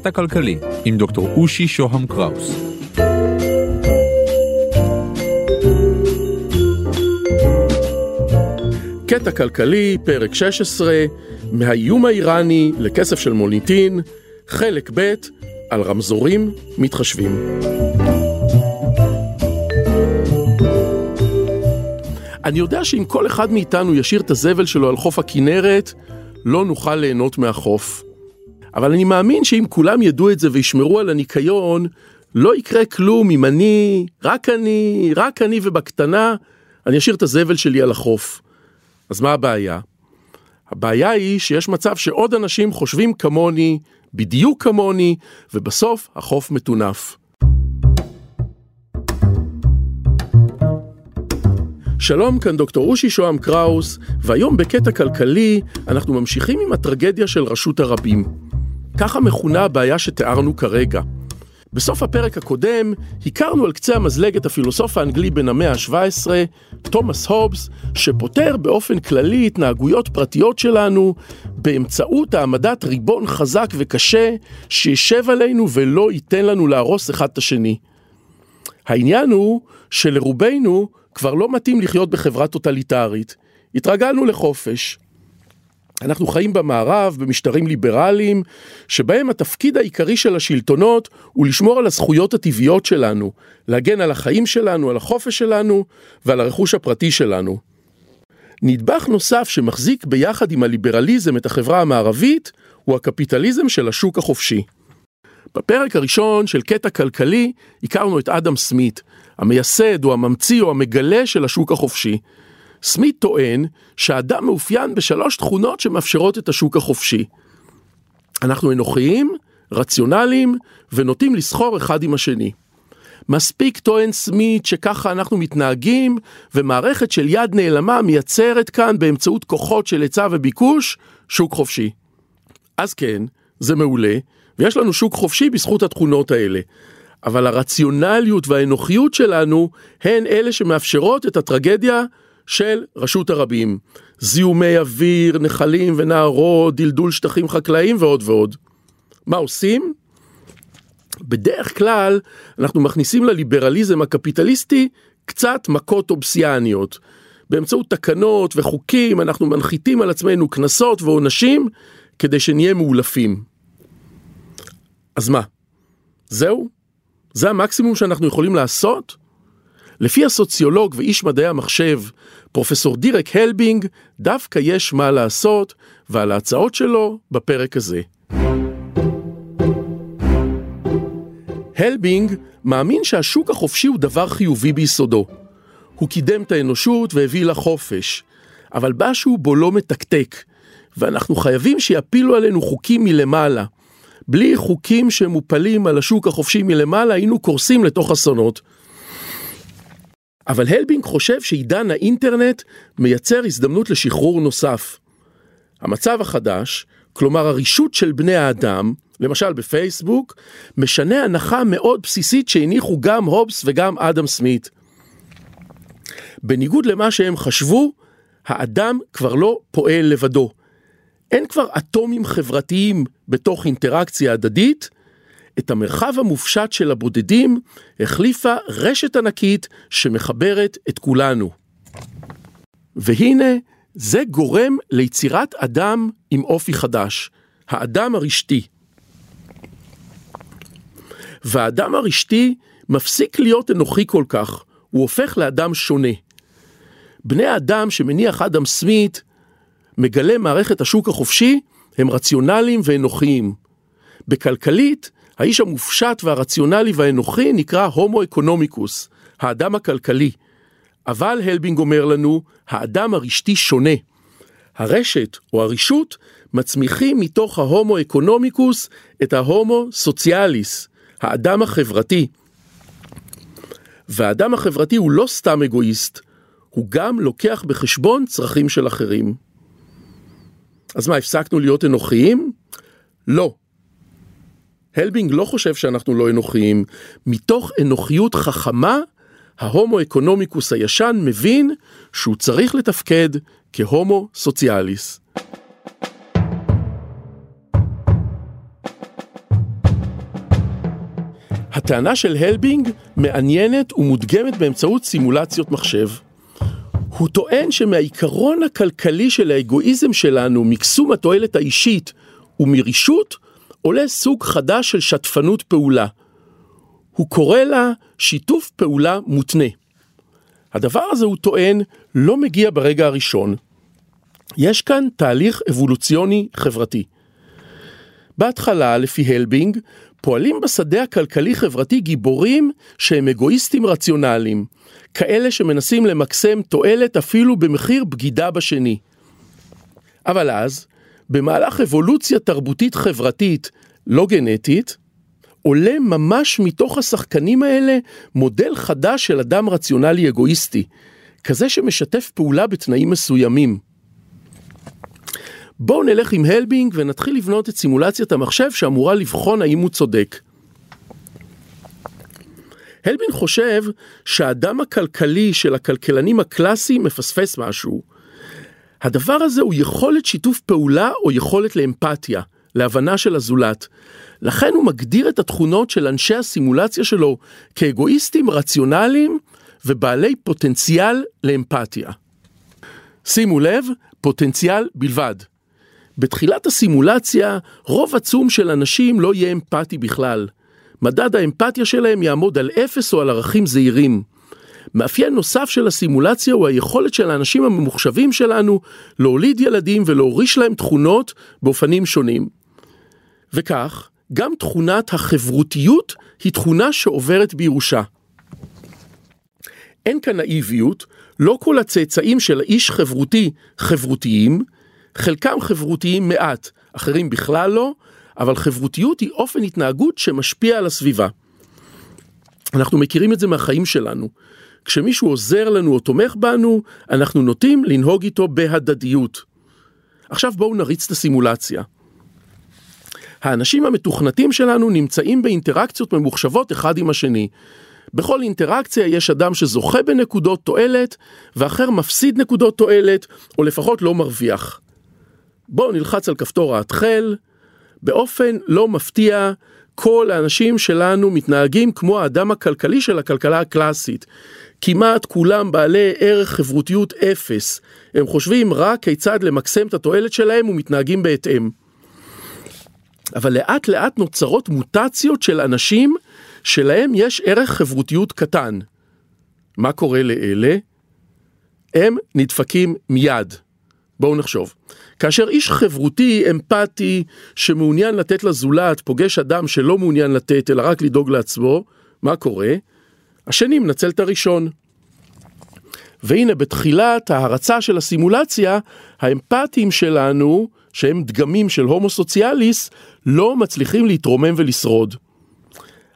קטע כלכלי עם דוקטור אושי שוהם קראוס. קטע כלכלי, פרק 16, מהאיום האיראני לכסף של מוניטין, חלק ב' על רמזורים מתחשבים. אני יודע שאם כל אחד מאיתנו ישיר את הזבל שלו על חוף הכינרת, לא נוכל ליהנות מהחוף. אבל אני מאמין שאם כולם ידעו את זה וישמרו על הניקיון, לא יקרה כלום אם אני, רק אני ובקטנה, אני אשאיר את הזבל שלי על החוף. אז מה הבעיה? הבעיה היא שיש מצב שעוד אנשים חושבים כמוני, בדיוק כמוני, ובסוף החוף מתונף. שלום, כאן דוקטור אושי שוהם קראוס, והיום בקטע כלכלי אנחנו ממשיכים עם הטרגדיה של רשות הרבים. ככה מכונה הבעיה שתיארנו כרגע. בסוף הפרק הקודם הכרנו על קצה המזלג את הפילוסוף האנגלי בן המאה ה-17, תומס הובס, שפותר באופן כללי התנהגויות פרטיות שלנו באמצעות העמדת ריבון חזק וקשה שישב עלינו ולא ייתן לנו להרוס אחד את השני. העניין הוא שלרובנו כבר לא מתאים לחיות בחברה טוטליטרית. התרגלנו לחופש. אנחנו חיים במערב, במשטרים ליברליים, שבהם התפקיד העיקרי של השלטונות הוא לשמור על הזכויות הטבעיות שלנו, להגן על החיים שלנו, על החופש שלנו ועל הרכוש הפרטי שלנו. נדבך נוסף שמחזיק ביחד עם הליברליזם את החברה המערבית הוא הקפיטליזם של השוק החופשי. בפרק הראשון של קטע כלכלי הכרנו את אדם סמית, המייסד או הממציא או המגלה של השוק החופשי. סמית טוען שהאדם מאופיין בשלוש תכונות שמאפשרות את השוק החופשי. אנחנו אנוכיים, רציונליים ונוטים לסחור אחד עם השני. מספיק, טוען סמית, שככה אנחנו מתנהגים, ומערכת של יד נעלמה מייצרת כאן באמצעות כוחות של היצע וביקוש שוק חופשי. אז כן, זה מעולה, ויש לנו שוק חופשי בזכות התכונות האלה. אבל הרציונליות והאנוכיות שלנו הן אלה שמאפשרות את הטרגדיה של רשות הרבים. זיהומי אוויר, נחלים ונהרות, דלדול שטחים חקלאיים ועוד ועוד. מה עושים? בדרך כלל אנחנו מכניסים לליברליזם הקפיטליסטי קצת מכות אובסיאניות. באמצעות תקנות וחוקים אנחנו מנחיתים על עצמנו כנסות ועונשים כדי שנהיה מאולפים. אז מה? זהו? זה המקסימום שאנחנו יכולים לעשות? לפי הסוציולוג ואיש מדעי המחשב, פרופסור דירק הלבינג, דווקא יש מה לעשות, ועל ההצעות שלו בפרק הזה. הלבינג מאמין שהשוק החופשי הוא דבר חיובי ביסודו. הוא קידם את האנושות והביא לה חופש, אבל משהו בו לא מתקתק, ואנחנו חייבים שיפילו עלינו חוקים מלמעלה. בלי חוקים שמופלים על השוק החופשי מלמעלה, היינו קורסים לתוך אסונות. אבל הלבינג חושב שעידן האינטרנט מייצר הזדמנות לשחרור נוסף. המצב החדש, כלומר הרישות של בני האדם, למשל בפייסבוק, משנה הנחה מאוד בסיסית שהניחו גם הובס וגם אדם סמית. בניגוד למה שהם חשבו, האדם כבר לא פועל לבדו. אין כבר אטומים חברתיים בתוך אינטראקציה הדדית. את המרחב המופשט של הבודדים החליפה רשת ענקית שמחברת את כולנו. והנה, זה גורם ליצירת אדם עם אופי חדש, האדם הרשתי. והאדם הרשתי מפסיק להיות אנוכי כל כך, הוא הופך לאדם שונה. בני האדם שמניח אדם סמית מגלה מערכת השוק החופשי, הם רציונליים ואנוכיים. בכלכלית, האיש המופשט והרציונלי והאנוכי נקרא הומו-אקונומיקוס, האדם הכלכלי. אבל הלבינג אומר לנו, האדם הרשתי שונה. הרשת או הרישות מצמיחים מתוך ההומו-אקונומיקוס את ההומו-סוציאליס, האדם החברתי. והאדם החברתי הוא לא סתם אגואיסט, הוא גם לוקח בחשבון צרכים של אחרים. אז מה, הפסקנו להיות אנוכיים? לא. הלבינג לא חושב שאנחנו לא אנוכיים. מתוך אנוכיות חכמה, ההומו-אקונומיקוס הישן מבין שהוא צריך לתפקד כהומו-סוציאליס. הטענה של הלבינג מעניינת ומודגמת באמצעות סימולציות מחשב. הוא טוען שמהעיקרון הכלכלי של האגואיזם שלנו, מקסום התועלת האישית ומרישות, עולה סוג חדש של שתפנות פעולה. הוא קורא לה שיתוף פעולה מותנה. הדבר הזה, הוא טוען, לא מגיע ברגע הראשון. יש כאן תהליך אבולוציוני חברתי. בהתחלה, לפי הלבינג, פועלים בשדה הכלכלי-חברתי גיבורים שהם אגואיסטים רציונליים, כאלה שמנסים למקסם תועלת אפילו במחיר בגידה בשני. אבל אז, במהלך אבולוציה תרבותית-חברתית, לא גנטית, עולה ממש מתוך השחקנים האלה מודל חדש של אדם רציונלי אגואיסטי, כזה שמשתף פעולה בתנאים מסוימים. בואו נלך עם הלבינג ונתחיל לבנות את סימולציית המחשב שאמורה לבחון האם הוא צודק. הלבינג חושב שהאדם הכלכלי של הכלכלנים הקלאסיים מפספס משהו. הדבר הזה הוא יכולת שיתוף פעולה או יכולת לאמפתיה, להבנה של הזולת. לכן הוא מגדיר את התכונות של אנשי הסימולציה שלו כאגואיסטים רציונליים ובעלי פוטנציאל לאמפתיה. שימו לב, פוטנציאל בלבד. בתחילת הסימולציה, רוב עצום של אנשים לא יהיה אמפתי בכלל. מדד האמפתיה שלהם יעמוד על 0 או על ערכים זהירים. מאפיין נוסף של הסימולציה הוא היכולת של האנשים הממוחשבים שלנו להוליד ילדים ולהוריש להם תכונות באופנים שונים. וכך, גם תכונת החברותיות היא תכונה שעוברת בירושה. אין כאן נאיביות, לא כל הצאצאים של האיש חברותי חברותיים, חלקם חברותיים מעט, אחרים בכלל לא, אבל חברותיות היא אופן התנהגות שמשפיע על הסביבה. אנחנו מכירים את זה מהחיים שלנו. כשמישהו עוזר לנו או תומך בנו, אנחנו נוטים לנהוג איתו בהדדיות. עכשיו בואו נריץ את הסימולציה. האנשים המתוכנתים שלנו נמצאים באינטראקציות ממוחשבות אחד עם השני. בכל אינטראקציה יש אדם שזוכה בנקודות תועלת, ואחר מפסיד נקודות תועלת, או לפחות לא מרוויח. בואו נלחץ על כפתור ההתחל. באופן לא מפתיע, כל האנשים שלנו מתנהגים כמו האדם הכלכלי של הכלכלה הקלאסית. כמעט כולם בעלי ערך חברותיות 0. הם חושבים רק כיצד למקסם את התועלת שלהם ומתנהגים בהתאם. אבל לאט לאט נוצרות מוטציות של אנשים שלהם יש ערך חברותיות קטן. מה קורה לאלה? הם נדפקים מיד. בואו נחשוב. כאשר איש חברותי, אמפתי, שמעוניין לתת לזולת, פוגש אדם שלא מעוניין לתת, אלא רק לדאוג לעצמו, מה קורה? השני מנצל את הראשון. והנה בתחילת ההרצה של הסימולציה, האמפתיים שלנו, שהם דגמים של הומוסוציאליס, לא מצליחים להתרומם ולשרוד.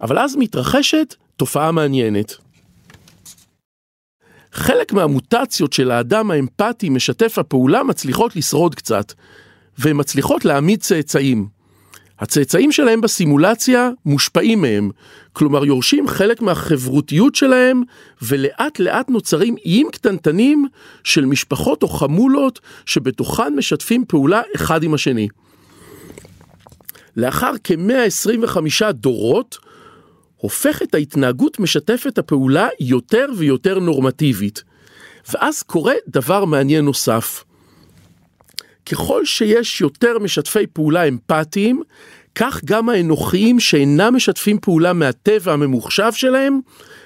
אבל אז מתרחשת תופעה מעניינת. חלק מהמוטציות של האדם האמפתי משתף הפעולה מצליחות לשרוד קצת, והן מצליחות להעמיד צאצאים. הצאצאים שלהם בסימולציה מושפעים מהם, כלומר יורשים חלק מהחברותיות שלהם, ולאט לאט נוצרים איים קטנטנים של משפחות או חמולות שבתוכן משתפים פעולה אחד עם השני. לאחר כ-125 דורות, הופכת ההתנהגות משתפת הפעולה יותר ויותר נורמטיבית. ואז קורה דבר מעניין נוסף. ככל שיש יותר משתפי פעולה אמפתיים, כך גם האנוכיים שאינם משתפים פעולה מהטבע הממוחשב שלהם,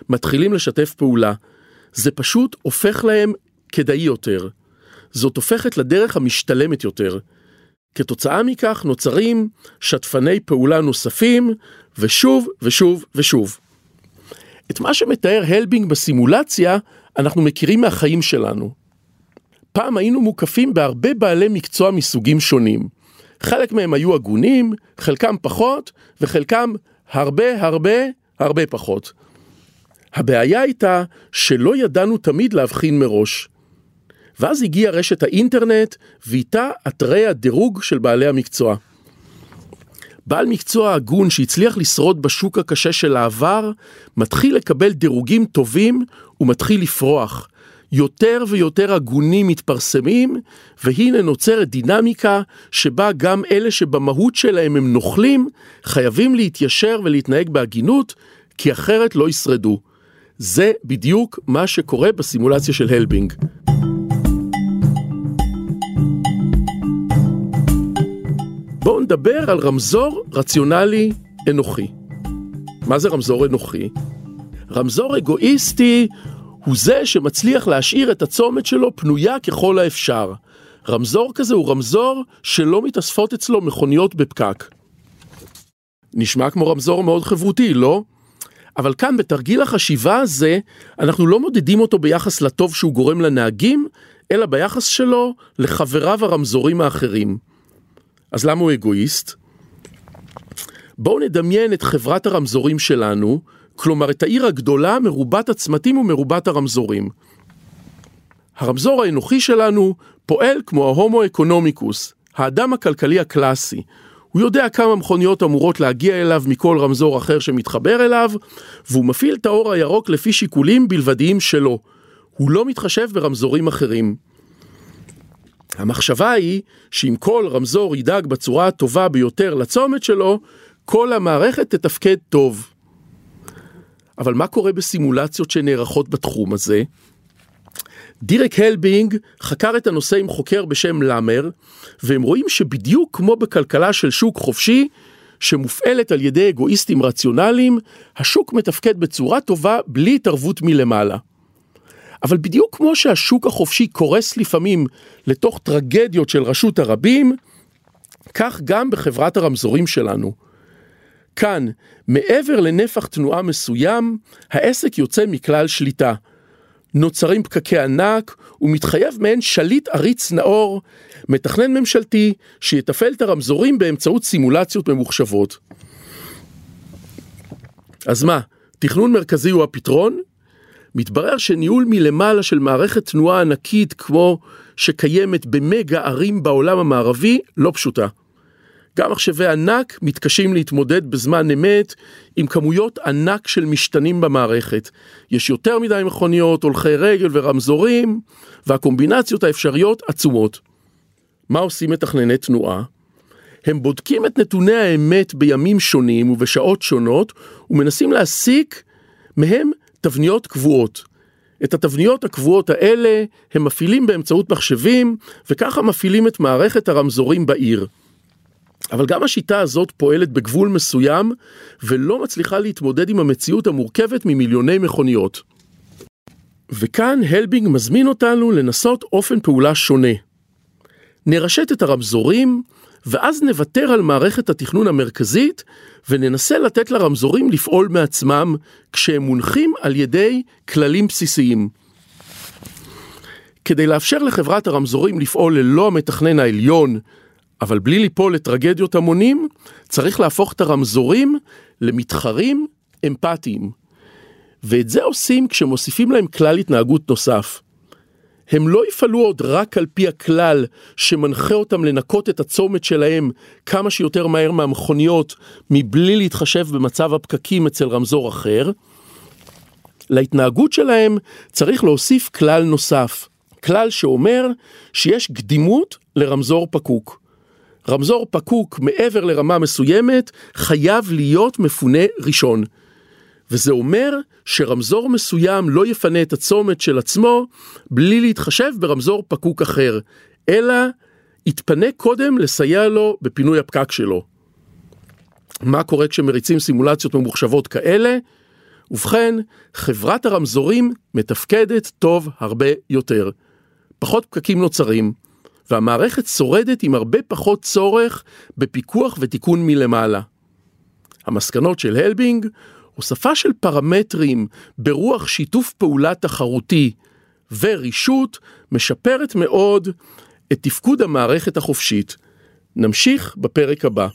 מתחילים לשתף פעולה. זה פשוט הופך להם כדאי יותר. זאת הופכת לדרך המשתלמת יותר. כתוצאה מכך נוצרים שתפני פעולה נוספים, ושוב ושוב ושוב. את מה שמתאר הלבינג בסימולציה, אנחנו מכירים מהחיים שלנו. פעם היינו מוקפים בהרבה בעלי מקצוע מסוגים שונים. חלק מהם היו הגונים, חלקם פחות, וחלקם הרבה פחות. הבעיה הייתה שלא ידענו תמיד להבחין מראש. ואז הגיעה רשת האינטרנט, ואיתה אתרי הדירוג של בעלי המקצוע. בעל מקצוע הגון שהצליח לשרוד בשוק הקשה של העבר, מתחיל לקבל דירוגים טובים ומתחיל לפרוח. יותר ויותר הגונים מתפרסמים, והנה נוצרת דינמיקה שבה גם אלה שבמהות שלהם הם נוכלים, חייבים להתיישר ולהתנהג בהגינות, כי אחרת לא ישרדו. זה בדיוק מה שקורה בסימולציה של הלבינג. בואו נדבר על רמזור רציונלי אנוכי. מה זה רמזור אנוכי? רמזור אגואיסטי הוא זה שמצליח להשאיר את הצומת שלו פנויה ככל האפשר. רמזור כזה הוא רמזור שלא מתאספות אצלו מכוניות בפקק. נשמע כמו רמזור מאוד חברותי, לא? אבל כאן בתרגיל החשיבה הזה, אנחנו לא מודדים אותו ביחס לטוב שהוא גורם לנהגים, אלא ביחס שלו לחבריו הרמזורים האחרים. אז למה הוא אגואיסט? בואו נדמיין את חברת הרמזורים שלנו, כלומר את העיר הגדולה מרובת הצמתים ומרובת הרמזורים. הרמזור האנוכי שלנו פועל כמו ההומו-אקונומיקוס, האדם הכלכלי הקלאסי. הוא יודע כמה מכוניות אמורות להגיע אליו מכל רמזור אחר שמתחבר אליו, והוא מפעיל את האור הירוק לפי שיקולים בלבדיים שלו. הוא לא מתחשב ברמזורים אחרים. המחשבה היא שאם כל רמזור ידאג בצורה הטובה ביותר לצומת שלו, כל המערכת תתפקד טוב. אבל מה קורה בסימולציות שנערכות בתחום הזה? דירק הלבינג חקר את הנושא עם חוקר בשם למר, והם רואים שבדיוק כמו בכלכלה של שוק חופשי, שמופעלת על ידי אגואיסטים רציונליים, השוק מתפקד בצורה טובה בלי התערבות מלמעלה. אבל בדיוק כמו שהשוק החופשי קורס לפעמים לתוך טרגדיות של רשות הרבים, כך גם בחברת הרמזורים שלנו. כאן, מעבר לנפח תנועה מסוים, העסק יוצא מכלל שליטה. נוצרים פקקי ענק ומתחייב מהן שליט עריץ נאור, מתכנן ממשלתי שיתפעל את הרמזורים באמצעות סימולציות ממוחשבות. אז מה, תכנון מרכזי הוא הפתרון? מתברר שניהול מלמעלה של מערכת תנועה ענקית כמו שקיימת במגה ערים בעולם המערבי לא פשוטה. גם מחשבי ענק מתקשים להתמודד בזמן אמת עם כמויות ענק של משתנים במערכת. יש יותר מדי מכוניות, הולכי רגל ורמזורים, והקומבינציות האפשריות עצומות. מה עושים מתכנני תנועה? הם בודקים את נתוני האמת בימים שונים ובשעות שונות, ומנסים להסיק מהם תבניות קבועות. את התבניות הקבועות האלה הם מפעילים באמצעות מחשבים, וככה מפעילים את מערכת הרמזורים בעיר. אבל גם השיטה הזאת פועלת בגבול מסוים, ולא מצליחה להתמודד עם המציאות המורכבת ממיליוני מכוניות. וכאן הלבינג מזמין אותנו לנסות אופן פעולה שונה. נרשת את הרמזורים, ואז נוותר על מערכת התכנון המרכזית, וננסה לתת לרמזורים לפעול מעצמם, כשהם מונחים על ידי כללים בסיסיים. כדי לאפשר לחברת הרמזורים לפעול ללא המתכנן העליון, אבל בלי ליפול לטרגדיות המונים, צריך להפוך את הרמזורים למתחרים אמפתיים. ואת זה עושים כשמוסיפים להם כלל התנהגות נוסף. הם לא יפעלו עוד רק על פי הכלל שמנחה אותם לנקות את הצומת שלהם כמה שיותר מהר מהמכוניות, מבלי להתחשב במצב הפקקים אצל רמזור אחר. להתנהגות שלהם צריך להוסיף כלל נוסף. כלל שאומר שיש קדימות לרמזור פקוק. רמזור פקוק מעבר לרמה מסוימת חייב להיות מפונה ראשון. וזה אומר שרמזור מסוים לא יפנה את הצומת של עצמו בלי להתחשב ברמזור פקוק אחר, אלא יתפנה קודם לסייע לו בפינוי הפקק שלו. מה קורה כשמריצים סימולציות ממוחשבות כאלה? ובכן, חברת הרמזורים מתפקדת טוב הרבה יותר. פחות פקקים נוצרים. והמערכת שורדת עם הרבה פחות צורך בפיקוח ותיקון מלמעלה. המסקנות של הלבינג, הוספה של פרמטרים ברוח שיתוף פעולה תחרותי ורישות, משפרת מאוד את תפקוד המערכת החופשית. נמשיך בפרק הבא.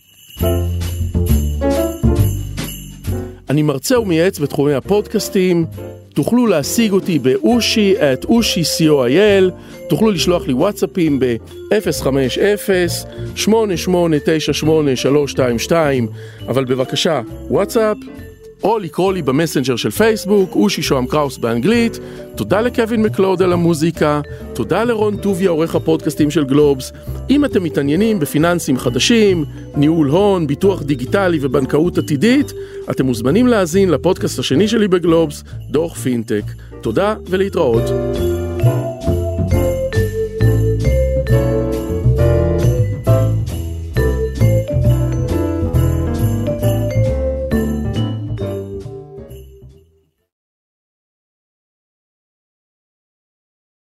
אני מרצה ומייעץ בתחומי הפודקאסטים, תוכלו להשיג אותי ב-oshi@oshi.co.il, תוכלו לשלוח לי וואטסאפים ב-050-8898322, אבל בבקשה, וואטסאפ או לקרוא לי במסנג'ר של פייסבוק, אושי שוהם קראוס באנגלית. תודה לקווין מקלוד על המוזיקה, תודה לרון טוביה, עורך הפודקאסטים של גלובס. אם אתם מתעניינים בפיננסים חדשים, ניהול הון, ביטוח דיגיטלי ובנקאות עתידית, אתם מוזמנים להאזין לפודקאסט השני שלי בגלובס, דוח פינטק. תודה ולהתראות.